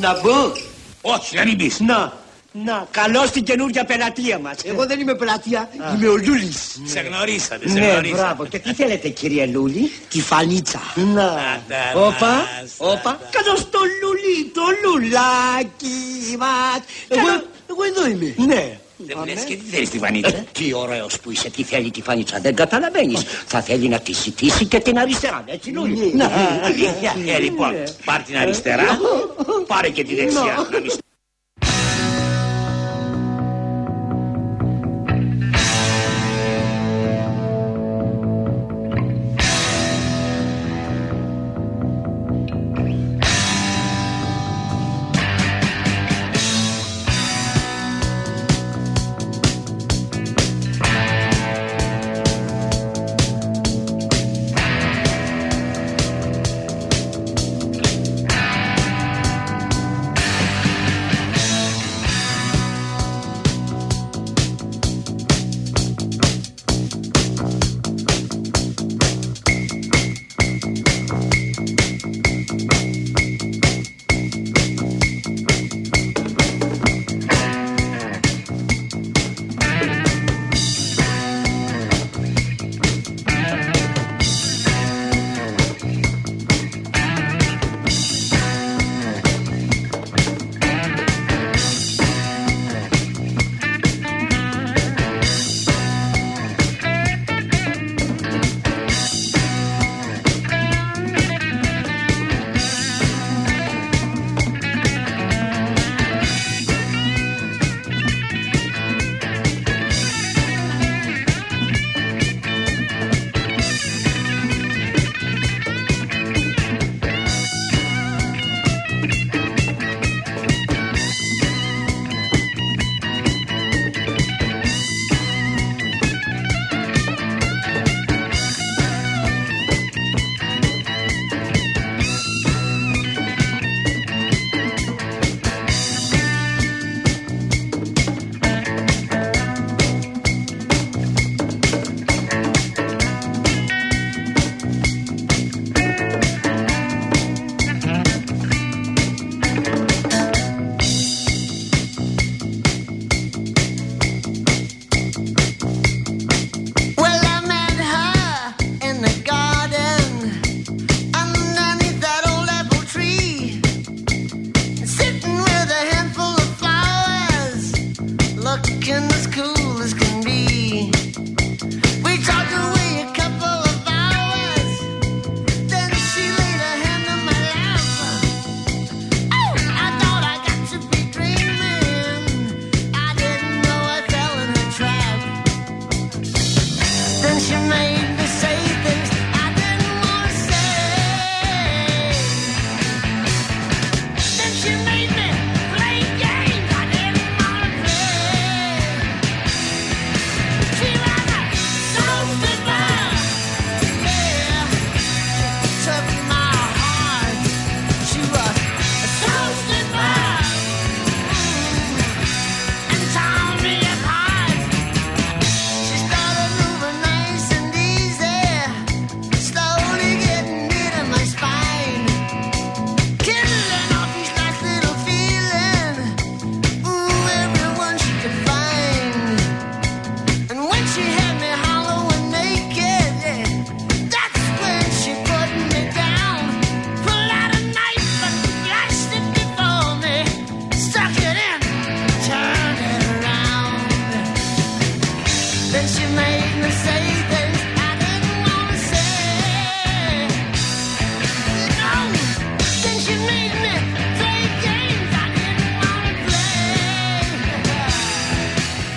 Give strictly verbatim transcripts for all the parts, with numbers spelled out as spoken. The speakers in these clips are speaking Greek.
Να μπω. Όχι, δεν είμαι. Να, να. Καλώ στην καινούργια πελατεία μας. Εγώ δεν είμαι πελατεία, α, είμαι ο Λούλης. Ναι. Σε γνωρίσατε, σε ναι, γνωρίσατε. Μπράβο. Και τι θέλετε, κύριε Λούλη? Τη φανίτσα. Να. Όπα, όπα. Καλώ το Λούλη, το λουλάκι μας. Εγώ, εγώ εδώ είμαι. Ναι. Δεν μου λες και τι θέλεις τη φανίτσα? Τι ωραίος που είσαι, τι θέλει τη φανίτσα, δεν καταλαβαίνεις. Θα θέλει να τη σητήσει και την αριστερά, έτσι Λούλη? Ναι, αλήθεια. Λοιπόν, πάρ' την αριστερά, πάρε και τη δεξιά.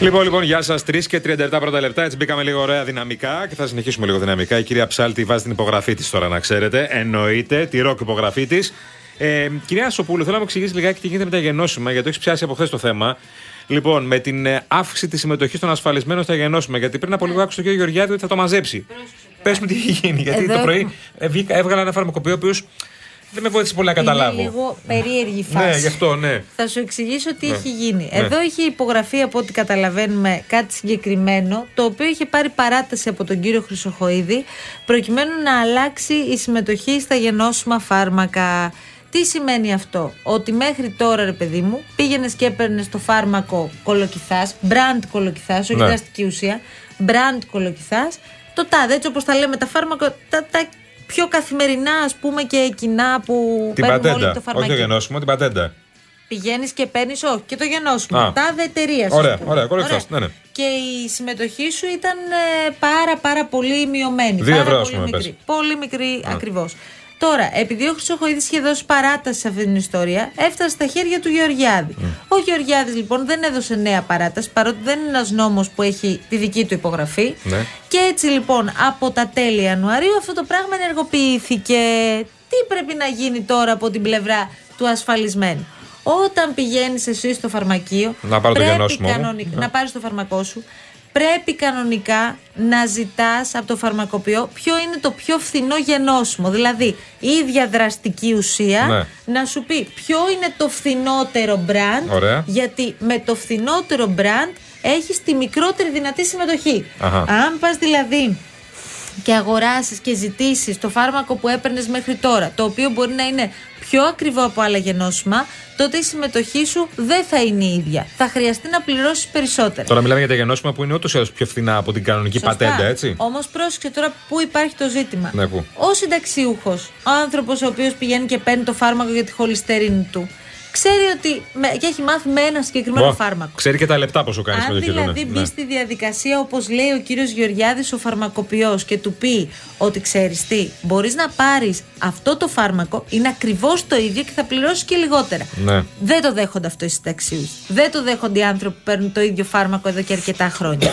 Λοιπόν, λοιπόν, γεια σας. τρεις και τριάντα επτά πρώτα λεπτά. Έτσι μπήκαμε λίγο ωραία δυναμικά και θα συνεχίσουμε λίγο δυναμικά. Η κυρία Ψάλτη βάζει την υπογραφή της τώρα, να ξέρετε. Εννοείται, τη ροκ υπογραφή της. Ε, κυρία Σοπούλου, θέλω να μου εξηγήσεις λιγάκι τι γίνεται με τα γενώσιμα, γιατί το έχεις πιάσει από χθες το θέμα. Λοιπόν, με την αύξηση της συμμετοχής των ασφαλισμένων στα γενώσιμα, γιατί πριν από λίγο άκουσα τον κύριο Γεωργιάδη ότι θα το μαζέψει. Πες μου τι έχει γίνει, γιατί εδώ... το πρωί έβγαλα ένα φαρμακοποιό ο οποίος δεν με βοήθησε πολύ να καταλάβω. Είναι λίγο περίεργη φάση. Ναι, γι' αυτό, ναι. Θα σου εξηγήσω τι ναι. έχει γίνει. Ναι. Εδώ είχε υπογραφεί, από ό,τι καταλαβαίνουμε, κάτι συγκεκριμένο, το οποίο είχε πάρει παράταση από τον κύριο Χρυσοχοΐδη, προκειμένου να αλλάξει η συμμετοχή στα γενώσιμα φάρμακα. Τι σημαίνει αυτό? Ότι μέχρι τώρα, ρε παιδί μου, πήγαινες και έπαιρνες το φάρμακο κολοκυθάς, μπραντ κολοκυθάς, όχι ναι. δραστική ουσία, μπραντ κολοκυθάς, το τάδε, έτσι όπως τα λέμε τα φάρμακα, τα, τα πιο καθημερινά, ας πούμε, και κοινά που την παίρνουμε πατέντα, όλοι το φαρμακείο. Όχι το γενώσιμο, την πατέντα. Πηγαίνεις και παίρνεις, όχι, και το γενώσιμο, τάδε εταιρεία. Ωραία, ωραία, κολοκυθάς, ναι, ναι. Και η συμμετοχή σου ήταν ε, πάρα πάρα πολύ μειωμένη. Δύο ευρώ, ας πούμε, πες. Πολύ μικρή, yeah. ακριβώς. Τώρα, επειδή ο Χρυσοχοΐδης είχε δώσει παράταση σε αυτή την ιστορία, έφτασε στα χέρια του Γεωργιάδη. Mm. Ο Γεωργιάδης λοιπόν δεν έδωσε νέα παράταση, παρότι δεν είναι ένας νόμος που έχει τη δική του υπογραφή. Mm. Και έτσι λοιπόν από τα τέλη Ιανουαρίου αυτό το πράγμα ενεργοποιήθηκε. Τι πρέπει να γίνει τώρα από την πλευρά του ασφαλισμένου? Όταν πηγαίνεις εσύ στο φαρμακείο, να πάρω το γενώσιμο, κανονικ... yeah. να πάρεις το φαρμακό σου, πρέπει κανονικά να ζητάς από το φαρμακοποιό ποιο είναι το πιο φθηνό γενώσιμο. Δηλαδή, η ίδια δραστική ουσία ναι. να σου πει ποιο είναι το φθηνότερο μπραντ. Ωραία. Γιατί με το φθηνότερο μπραντ έχεις τη μικρότερη δυνατή συμμετοχή. Αχα. Αν πας δηλαδή και αγοράσεις και ζητήσεις το φάρμακο που έπαιρνες μέχρι τώρα, το οποίο μπορεί να είναι πιο ακριβό από άλλα γενώσιμα, τότε η συμμετοχή σου δεν θα είναι η ίδια. Θα χρειαστεί να πληρώσεις περισσότερα. Τώρα μιλάμε για τα γενώσιμα που είναι ούτως ή άλλως πιο φθηνά από την κανονική Σωστά. πατέντα, έτσι. Όμως πρόσεξε τώρα πού υπάρχει το ζήτημα. Ναι, πού. Ο συνταξιούχος, ο άνθρωπος ο οποίος πηγαίνει και παίρνει το φάρμακο για τη χολυστερίνη του, ξέρει ότι με, και έχει μάθει με ένα συγκεκριμένο Βα, φάρμακο. Ξέρει και τα λεπτά πόσο κάνει. Αν δηλαδή μπει ναι. στη διαδικασία, όπως λέει ο κύριος Γεωργιάδης, ο φαρμακοποιός, και του πει ότι ξέρεις τι, μπορείς να πάρεις αυτό το φάρμακο, είναι ακριβώς το ίδιο και θα πληρώσεις και λιγότερα. Ναι. Δεν το δέχονται αυτό οι συνταξίοι. Δεν το δέχονται οι άνθρωποι που παίρνουν το ίδιο φάρμακο εδώ και αρκετά χρόνια.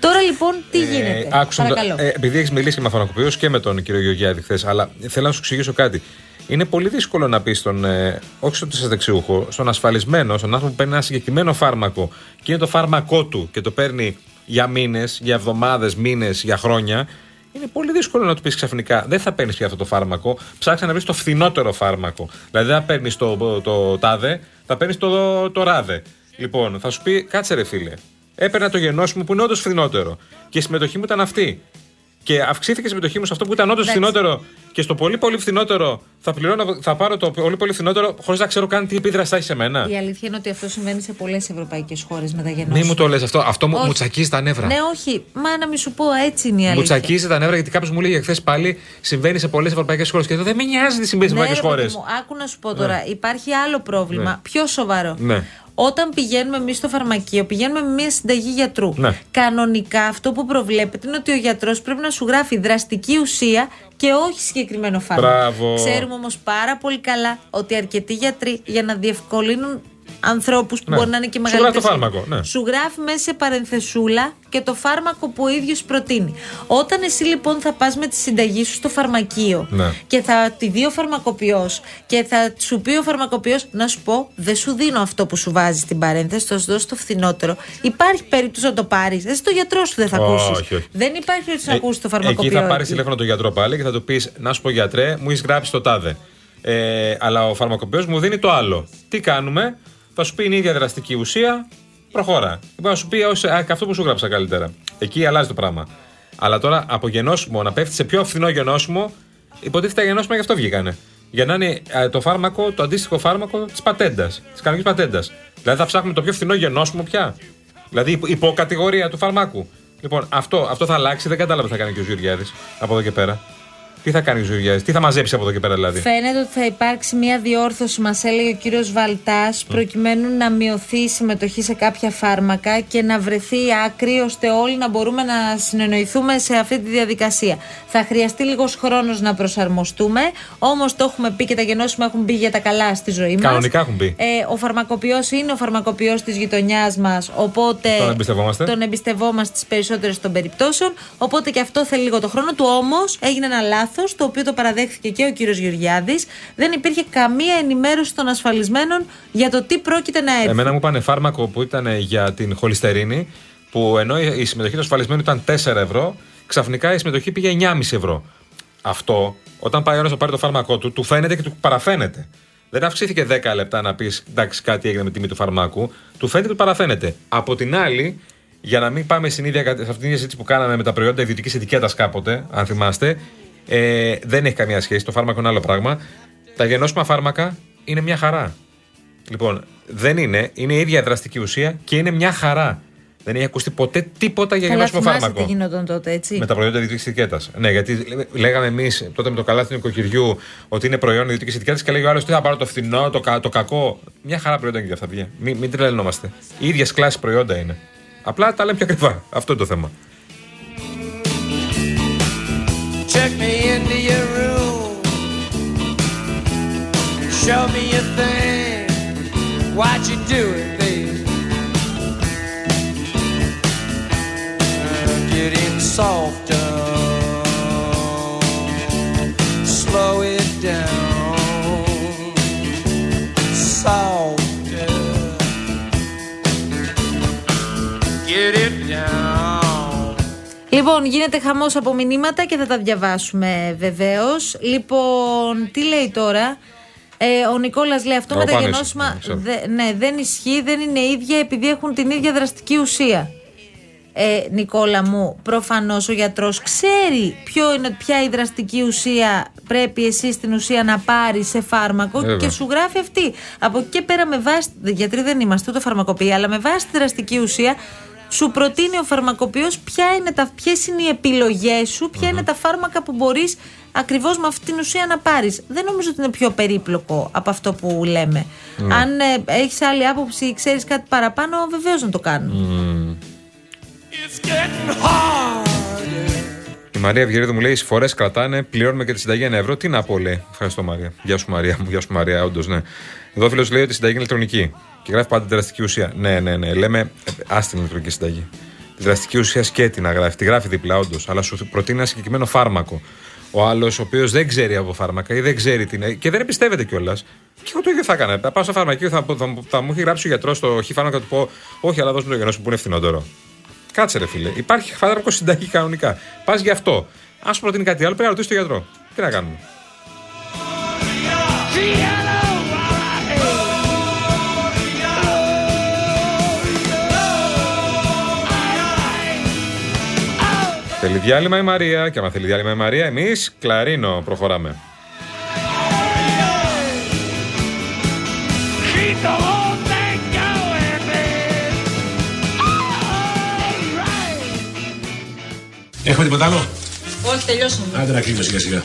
Τώρα λοιπόν, τι γίνεται. Ε, Παρακαλώ. Ε, επειδή έχεις μιλήσει με φαρμακοποιούς και με τον κύριο Γεωργιάδη χθες, αλλά θέλω να σου εξηγήσω κάτι. Είναι πολύ δύσκολο να πει στον, ε, όχι στον συνταξιούχο, στον ασφαλισμένο, στον άνθρωπο που παίρνει ένα συγκεκριμένο φάρμακο και είναι το φάρμακό του και το παίρνει για μήνες, για εβδομάδες, μήνες, για χρόνια. Είναι πολύ δύσκολο να του πει ξαφνικά: δεν θα παίρνει πια αυτό το φάρμακο, ψάξε να βρει το φθηνότερο φάρμακο. Δηλαδή, δεν θα παίρνει το, το, το τάδε, θα παίρνει το, το ράδε. Λοιπόν, θα σου πει: κάτσε ρε φίλε, έπαιρνα το γενώσιμο που είναι όντως φθηνότερο και η συμμετοχή μου ήταν αυτή. Και αυξήθηκε η συμμετοχή μου σε αυτό που ήταν όντως φθηνότερο και στο πολύ πολύ φθηνότερο θα, πληρώνω, θα πάρω το πολύ πολύ φθηνότερο χωρίς να ξέρω καν τι επίδραση θα έχει σε μένα. Η αλήθεια είναι ότι αυτό συμβαίνει σε πολλές ευρωπαϊκές χώρες με τα γενώσιμα. Μη μου το λες αυτό. Αυτό όχι. μου τσακίζει τα νεύρα. Ναι, όχι. Μα να μην σου πω, έτσι είναι η αλήθεια. Μου τσακίζει τα νεύρα, γιατί κάποιος μου λέει χθες πάλι συμβαίνει σε πολλές ευρωπαϊκές χώρες. Και εδώ δεν με νοιάζει τι συμβαίνει σε ευρωπαϊκές χώρες. Άκου να σου πω τώρα, ναι. υπάρχει άλλο πρόβλημα, ναι. πιο σοβαρό. Ναι. Όταν πηγαίνουμε εμείς στο φαρμακείο, πηγαίνουμε με μια συνταγή γιατρού. Ναι. Κανονικά αυτό που προβλέπεται είναι ότι ο γιατρός πρέπει να σου γράφει δραστική ουσία και όχι συγκεκριμένο φάρμακο. Μπράβο. Ξέρουμε όμως πάρα πολύ καλά ότι αρκετοί γιατροί, για να διευκολύνουν ανθρώπους που ναι. μπορεί να είναι και μεγαλύτεροι, σου γράφει το φάρμακο, ναι. σου γράφει μέσα σε παρενθεσούλα και το φάρμακο που ο ίδιος προτείνει. Όταν εσύ λοιπόν θα πας με τη συνταγή σου στο φαρμακείο ναι. και θα τη δει ο φαρμακοποιός και θα σου πει ο φαρμακοποιός, να σου πω, δεν σου δίνω αυτό που σου βάζει στην παρένθεση, θα σου δώσω το φθηνότερο. Υπάρχει περίπτωση να το πάρεις. Εσύ το γιατρό σου δεν θα ακούσεις. Oh, δεν υπάρχει περίπτωση να ε, ακούσεις το φαρμακοποιό. Εκεί θα πάρεις τηλέφωνο τον γιατρό πάλι και θα του πεις: να σου πω, γιατρέ, μου έχεις γράψει το τάδε. Ε, αλλά ο φαρμακοποιός μου δίνει το άλλο. Τι κάνουμε? Θα σου πει: είναι η ίδια δραστική ουσία, προχώρα. Λοιπόν, θα σου πει: α, αυτό που σου γράψα καλύτερα. Εκεί αλλάζει το πράγμα. Αλλά τώρα από γενώσιμο να πέφτει σε πιο φθηνό γενώσιμο, υποτίθεται τα γενώσιμα γι' αυτό βγήκανε. Για να είναι το φάρμακο, το αντίστοιχο φάρμακο της πατέντας, της κανονικής πατέντας. Δηλαδή θα ψάχνουμε το πιο φθηνό γενώσιμο πια. Δηλαδή υποκατηγορία του φαρμάκου. Λοιπόν, αυτό, αυτό θα αλλάξει. Δεν κατάλαβα τι θα κάνει και ο Γεωργιάδης από εδώ και πέρα. Τι θα κάνει ο Γεωργιάδης, τι θα μαζέψει από εδώ και πέρα δηλαδή? Φαίνεται ότι θα υπάρξει μια διόρθωση, μας έλεγε ο κύριος Βαλτάς, mm. προκειμένου να μειωθεί η συμμετοχή σε κάποια φάρμακα και να βρεθεί άκρη, ώστε όλοι να μπορούμε να συνεννοηθούμε σε αυτή τη διαδικασία. Θα χρειαστεί λίγος χρόνος να προσαρμοστούμε, όμως το έχουμε πει και τα γενώσιμα έχουν μπει για τα καλά στη ζωή μας. Κανονικά έχουν μπει. Ε, ο φαρμακοποιός είναι ο φαρμακοποιός της γειτονιάς μας, οπότε τον εμπιστευόμαστε, τον εμπιστευόμαστε τις περισσότερες των περιπτώσεων. Οπότε και αυτό θέλει λίγο το χρόνο του, όμως έγινε ένα λάθος, το οποίο το παραδέχθηκε και ο κύριος Γεωργιάδης. Δεν υπήρχε καμία ενημέρωση των ασφαλισμένων για το τι πρόκειται να έρθει. Εμένα μου πάνε φάρμακο που ήταν για την χολυστερίνη, που ενώ η συμμετοχή του ασφαλισμένου ήταν τέσσερα ευρώ, ξαφνικά η συμμετοχή πήγε εννιά κόμμα πέντε ευρώ. Αυτό, όταν πάει ο ένας να πάρει το φάρμακό του, του φαίνεται και του παραφαίνεται. Δεν αυξήθηκε δέκα λεπτά να πεις: εντάξει, κάτι έγινε με τη τιμή του φαρμάκου. Του φαίνεται και του παραφαίνεται. Από την άλλη, για να μην πάμε στην ίδια, σε αυτήν την ίδια συζήτηση που κάναμε με τα προϊόντα ιδιωτικής ετικέτας κάποτε, αν θυμάστε. Ε, δεν έχει καμία σχέση. Το φάρμακο είναι άλλο πράγμα. Τα γενώσιμα φάρμακα είναι μια χαρά. Λοιπόν, δεν είναι, είναι η ίδια δραστική ουσία και είναι μια χαρά. Δεν έχει ακουστεί ποτέ τίποτα για γενώσιμο φάρμακο. Καλά, θυμάστε τι γινόταν τότε, έτσι. Με τα προϊόντα ιδιωτικής ετικέτας. Ναι, γιατί λέγαμε εμείς τότε με το καλάθι του νοικοκυριού ότι είναι προϊόν ιδιωτικής ετικέτας και λέγει ο άλλος τι θα πάρω, το φθηνό, το, κα, το κακό. Μια χαρά προϊόντα είναι και αυτά, παιδιά. Μην, μην τρελαινόμαστε. Οι ίδιες κλάσεις προϊόντα είναι. Απλά τα λέμε πιο ακριβά. Αυτό είναι το θέμα. Check me into your room. Show me your thing. What you doing, baby? Getting softer. Slow it down. Softer. Get it down. Λοιπόν, γίνεται χαμός από μηνύματα και θα τα διαβάσουμε βεβαίως. Λοιπόν, τι λέει τώρα. Ε, ο Νικόλας λέει αυτό με τα γενώσιμα. Δε, ναι, δεν ισχύει, δεν είναι ίδια επειδή έχουν την ίδια δραστική ουσία. Ε, Νικόλα μου, προφανώς ο γιατρός ξέρει ποιο είναι, ποια η δραστική ουσία πρέπει εσύ στην ουσία να πάρεις σε φάρμακο. Βέβαια. Και σου γράφει αυτή. Από εκεί και πέρα με βάση, γιατροί δεν είμαστε ούτε φαρμακοποιοί, αλλά με βάση τη δραστική ουσία σου προτείνει ο φαρμακοποιός ποια είναι τα, ποιες είναι οι επιλογές σου, ποια mm-hmm. είναι τα φάρμακα που μπορείς ακριβώς με αυτή την ουσία να πάρεις. Δεν νομίζω ότι είναι πιο περίπλοκο από αυτό που λέμε. Mm. Αν ε, έχεις άλλη άποψη ή ξέρεις κάτι παραπάνω, βεβαίως να το κάνουμε. Mm. Η Μαρία Ευγερίδου μου λέει: οι φορές κρατάνε, πληρώνουμε και τη συνταγή ένα ευρώ. Τι να πω, λέει. Ευχαριστώ, Μαρία. Γεια σου, Μαρία. Γεια σου, Μαρία. Όντως, ναι. Εδώ ο φίλος λέει ότι η συνταγή είναι ηλεκτρονική. Και γράφει πάντα τη δραστική ουσία. Ναι, ναι, ναι. Λέμε, ας την ηλεκτρονική συνταγή. Τη δραστική ουσία σκέτη να γράφει. Τη γράφει δίπλα, όντως. Αλλά σου προτείνει ένα συγκεκριμένο φάρμακο. Ο άλλος, ο οποίος δεν ξέρει από φάρμακα ή δεν ξέρει τι είναι. Και δεν πιστεύετε κιόλας. Και εγώ το ίδιο θα έκανα. Θα πάω στο φαρμακείο, θα, θα, θα, θα μου έχει γράψει ο γιατρός το χι φάρμακα, θα του πω: όχι, αλλά δώσ' μου το γενώσιμο που είναι φθηνότερο. Κάτσε, ρε φίλε. Υπάρχει φάρμακο συνταγή κανονικά. Πας γι' αυτό. Αν σου προτείνει κάτι άλλο, πρέπει να ρωτήσεις τον γιατρό. Τι να κάνουμε. Θέλει διάλειμμα η Μαρία και άμα θέλει διάλειμμα η Μαρία, εμείς κλαρίνο προχωράμε. Έχουμε τίποτα άλλο? Όχι, τελειώσαμε. Άντε να κλείνω σιγά σιγά.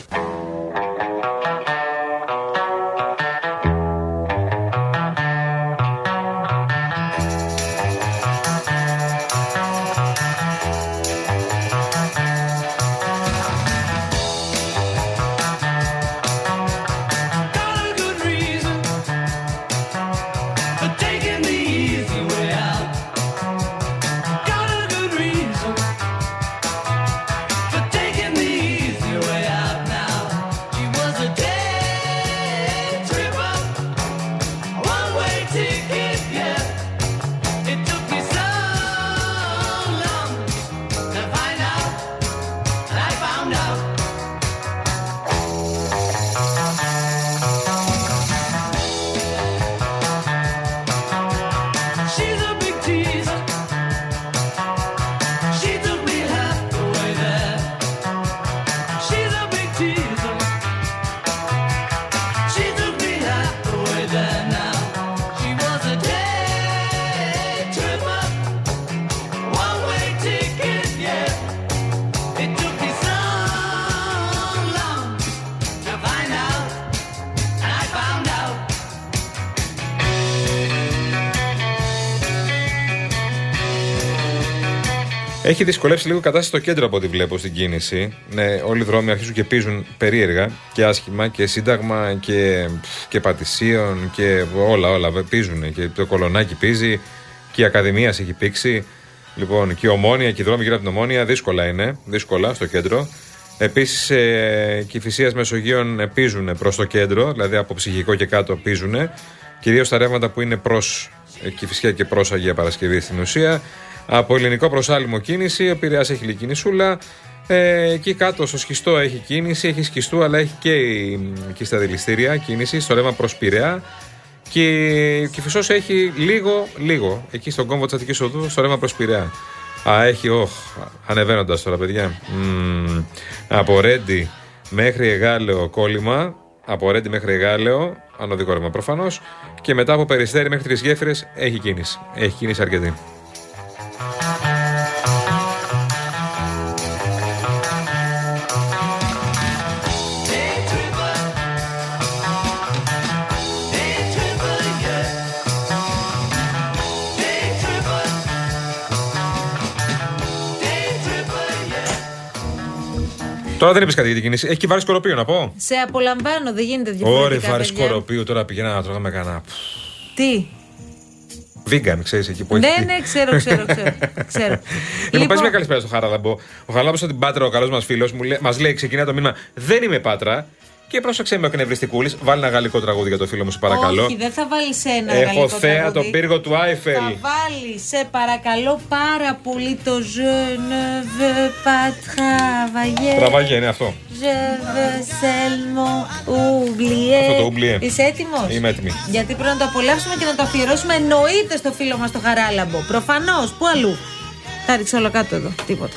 Έχει δυσκολέψει λίγο κατάσταση στο κέντρο από ό,τι βλέπω στην κίνηση. Ναι, όλοι οι δρόμοι αρχίζουν και πίζουν περίεργα και άσχημα και Σύνταγμα και, και Πατησίων και όλα, όλα πίζουν. Και το Κολονάκι πίζει και η Ακαδημία έχει πήξει. Λοιπόν, και η Ομόνοια και οι δρόμοι γύρω από την Ομόνοια δύσκολα είναι, δύσκολα στο κέντρο. Επίσης ε, και οι Φυσίας Μεσογείων πίζουν προς το κέντρο, δηλαδή από Ψυχικό και κάτω πίζουν. Κυρίως τα ρεύματα που είναι προς Κηφισιά και προς Αγία Παρασκευή στην ουσία. Από ελληνικό προσάλιμο κίνηση, ο Πειραιάς έχει λίγη κινησούλα. Ε, εκεί κάτω στο Σχιστό έχει κίνηση, έχει Σχιστού, αλλά έχει και, και στα δηληστήρια κίνηση, στο ρεύμα προς Πειραιά. Και ο Κηφισός έχει λίγο, λίγο, εκεί στον κόμβο της Αττικής Οδού, στο ρεύμα προς Πειραιά. Α, έχει, όχ, ανεβαίνοντας τώρα, παιδιά. Μ, από Ρέντι μέχρι Εγάλεο κόλλημα. από Ρέντι μέχρι Γάλεο, ανωδικό ρεύμα προφανώς, και μετά από Περιστέρι μέχρι τις Γέφυρες έχει κίνηση. Έχει κίνηση αρκετή. Τώρα δεν είπες κάτι για την κίνηση. Έχει και βάρη σκοροπίου να πω. Σε απολαμβάνω, δεν γίνεται διαφορετικά. Ωρε βάρη σκοροπίου, τώρα πηγαίνω να τρώγαμε κανένα. Τι. Βίγκαν, ξέρεις εκεί που έχει. Ναι, ναι, ξέρω, ξέρω. ξέρω. ξέρω. Λοιπόν, πες μια καλησπέρα στο Χαράλαμπο. Ο Χαράλαμπος από την Πάτρα, ο καλός μας φίλος, μας λέει, ξεκινά το μήνυμα, δεν είμαι Πάτρα. Και πρόσεξε με ο κνευριστικούλης, βάλει ένα γαλλικό τραγούδι για το φίλο μου, σε παρακαλώ. Όχι, δεν θα βάλεις ένα Έχω γαλλικό θέα τραγούδι. Έχω θέα τον πύργο του Άιφελ. Θα βάλει, σε παρακαλώ πάρα πολύ, το Je ne veux pas travailler. Τραβάγια είναι αυτό. Je veux seulement oublier. Αυτό το oublier. Είσαι έτοιμος? Είμαι έτοιμη. Γιατί πρέπει να το απολαύσουμε και να το αφιερώσουμε, εννοείται, στο φίλο μας το Χαράλαμπο. Προφανώς, πού αλλού. Θα ρίξω όλο κάτω εδώ, τίποτα.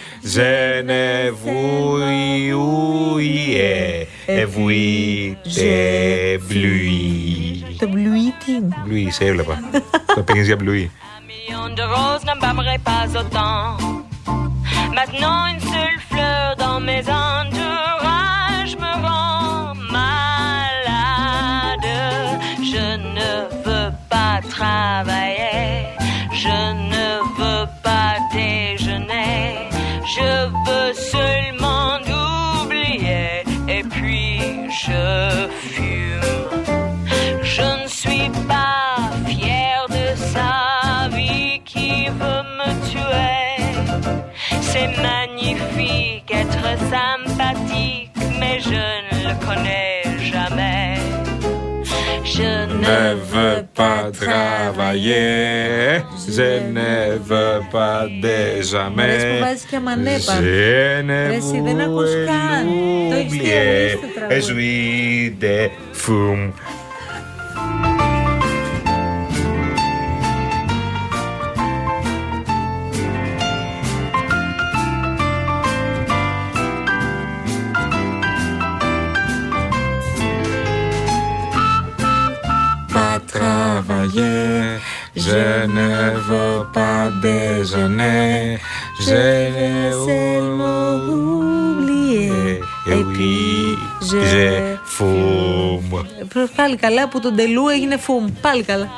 Je ne vous oublier, et vous te blui. Το blui τι είναι? Blui, σε έβλεπα. Το πήγες για blui. Maintenant une seule fleur dans mes entourages me rend malade. Je ne veux pas travailler. Je ne veux pas déjeuner. Je veux seulement oublier et puis je fume. Je ne suis pas fière de sa vie qui veut me tuer. C'est magnifique être sympathique mais je ne le connais jamais. Je ne veux pas travailler. Je ne veux pas des amis. Je ne veux oublier. Je suis des fous. Je ne veux pas déjeuner. Je vais seulement oublier. Et puis je fume. Πάλι καλά που τον τελού έγινε φουμ. Πάλι καλά.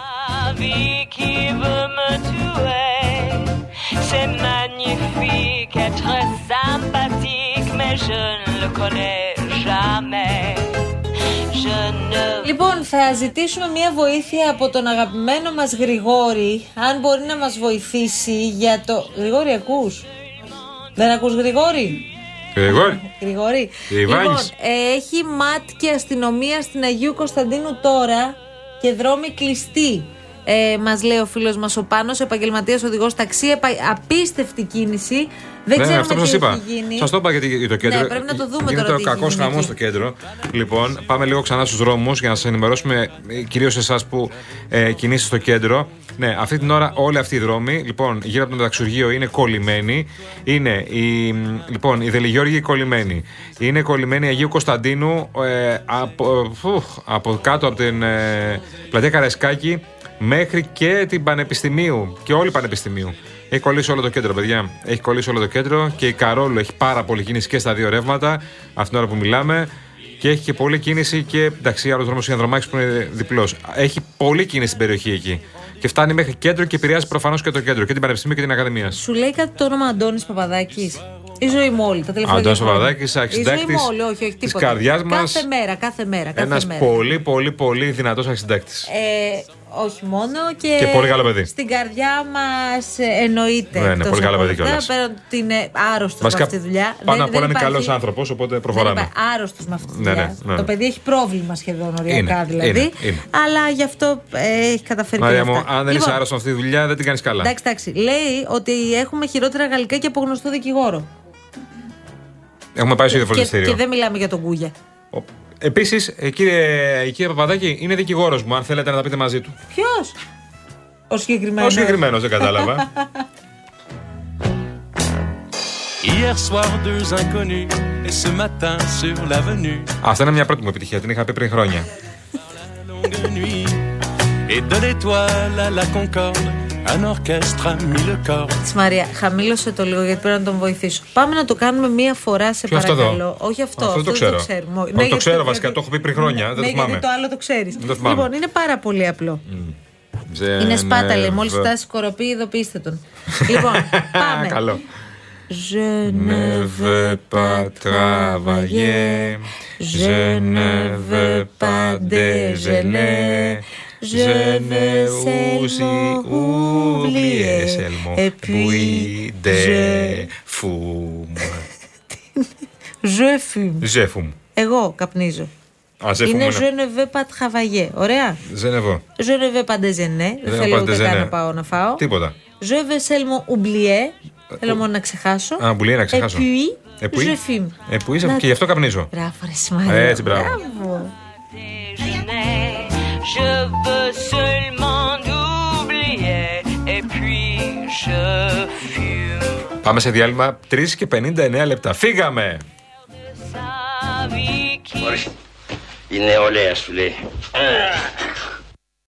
C'est magnifique être sympathique, mais je ne le connais jamais. Λοιπόν, θα ζητήσουμε μια βοήθεια από τον αγαπημένο μας Γρηγόρη, αν μπορεί να μας βοηθήσει για το... Γρηγόρη, ακούς? Δεν ακούς, Γρηγόρη? Γρηγόρη. Γρηγόρη. Λοιπόν, έχει ΜΑΤ και αστυνομία στην Αγίου Κωνσταντίνου τώρα και δρόμοι κλειστοί. Ε, μας λέει ο φίλος μας ο Πάνος, επαγγελματίας οδηγός ταξί, επα... απίστευτη κίνηση. Δεν ναι, ξέρουμε τι έχει γίνει. Σας το είπα για το κέντρο. Ναι, πρέπει να το δούμε γίνεται τώρα. Γίνεται κακός χαμός στο κέντρο. Λοιπόν, πάμε λίγο ξανά στους δρόμους για να σας ενημερώσουμε, κυρίως εσάς που ε, κινείστε στο κέντρο. Ναι, αυτή την ώρα όλοι αυτοί οι δρόμοι, λοιπόν, γύρω από το ταξουργείο είναι κολλημένοι. Είναι η, λοιπόν, η Δελιγιώργη κολλημένη. Είναι κολλημένη Αγίου Κωνσταντίνου ε, από, φου, από κάτω από την ε, πλατεία Καραϊσκάκη μέχρι και την Πανεπιστημίου και όλη Πανεπιστημίου. Έχει κολλήσει όλο το κέντρο, παιδιά. Έχει κολλήσει όλο το κέντρο και η Καρόλου έχει πάρα πολύ κίνηση και στα δύο ρεύματα, αυτήν την ώρα που μιλάμε. Και έχει και πολλή κίνηση και εντάξει, άλλο δρόμο είναι δρομάκι που είναι διπλό. Έχει πολλή κίνηση στην περιοχή εκεί. Και φτάνει μέχρι κέντρο και επηρεάζει προφανώς και το κέντρο και την Πανεπιστημίου και την Ακαδημία. Σου λέει κάτι το όνομα Αντώνης Παπαδάκης? Η ζωή μου όλη. Αντώνης Παπαδάκης, αρχισυντάκτης της καρδιάς μας. Κάθε μέρα, κάθε μέρα. Ένας πολύ, πολύ, πολύ δυνατός αρχισυντάκτης. Όχι μόνο. Και, και πολύ καλό παιδί. Στην καρδιά μας εννοείται. Ναι, ναι, πολύ καλό παιδί κιόλας. Πέραν ότι είναι άρρωστος με αυτή τη δουλειά. Πάνω απ' όλα είναι καλός άνθρωπος, οπότε προχωράμε. Άρρωστος με αυτή τη δουλειά. Ναι, ναι, ναι. Το παιδί έχει πρόβλημα σχεδόν οριακά δηλαδή. Είναι, είναι. Αλλά γι' αυτό έχει καταφέρει. Μαρία μου, αν δεν είσαι άρρωστος με αυτή τη δουλειά, δεν την κάνεις καλά. Εντάξει, εντάξει. Λέει ότι έχουμε χειρότερα γαλλικά και από γνωστό δικηγόρο. Έχουμε πάει στο ίδιο φροντιστήριο. Και δεν μιλάμε για τον Κούγια. Επίσης, κύριε, κύριε Παπαδάκη, είναι δικηγόρος μου, αν θέλετε να τα πείτε μαζί του. Ποιος? Ο συγκεκριμένος. Ο συγκεκριμένος, δεν κατάλαβα. Αυτά είναι μια πρώτη μου επιτυχία, την είχα πει πριν χρόνια. Της Μαρία, χαμήλωσε το λίγο γιατί πρέπει να τον βοηθήσω. Πάμε να το κάνουμε μία φορά σε παρακαλώ. Όχι αυτό, αυτό, αυτό το δεν ξέρω. το ξέρω. Ναι, το ξέρω βασικά, το έχω πει πριν χρόνια. Ναι, δεν το θυμάμαι. Γιατί το άλλο το ξέρεις. Λοιπόν, είναι πάρα πολύ απλό. Mm. Είναι σπάτα, λέει. Μόλις φτάσει κοροπή, ειδοποιήστε τον. Λοιπόν, πάμε. Καλό. Je ne veux pas travailler, je ne veux pas déjeuner, je n'ai aussi oublié seulement, et puis des fumes. Je fume. Je fume. Εγώ καπνίζω. Είναι je ne veux pas travailler. Ωραία. Je ne veux. Je ne veux pas déjeuner. Δεν θέλω ούτε καν να πάω να φάω. Τίποτα. Je veux seulement oublier. Θέλω μόνο να ξεχάσω. Α, μπουλή, να ξεχάσω. Επουή, να... και γι' αυτό καπνίζω. Μπράβο, ρε Σημανίδη. Έτσι, μπράβο. μπράβο. Πάμε σε διάλειμμα τρία και πενήντα εννέα λεπτά. Φύγαμε! Είναι ολέα σου λέει.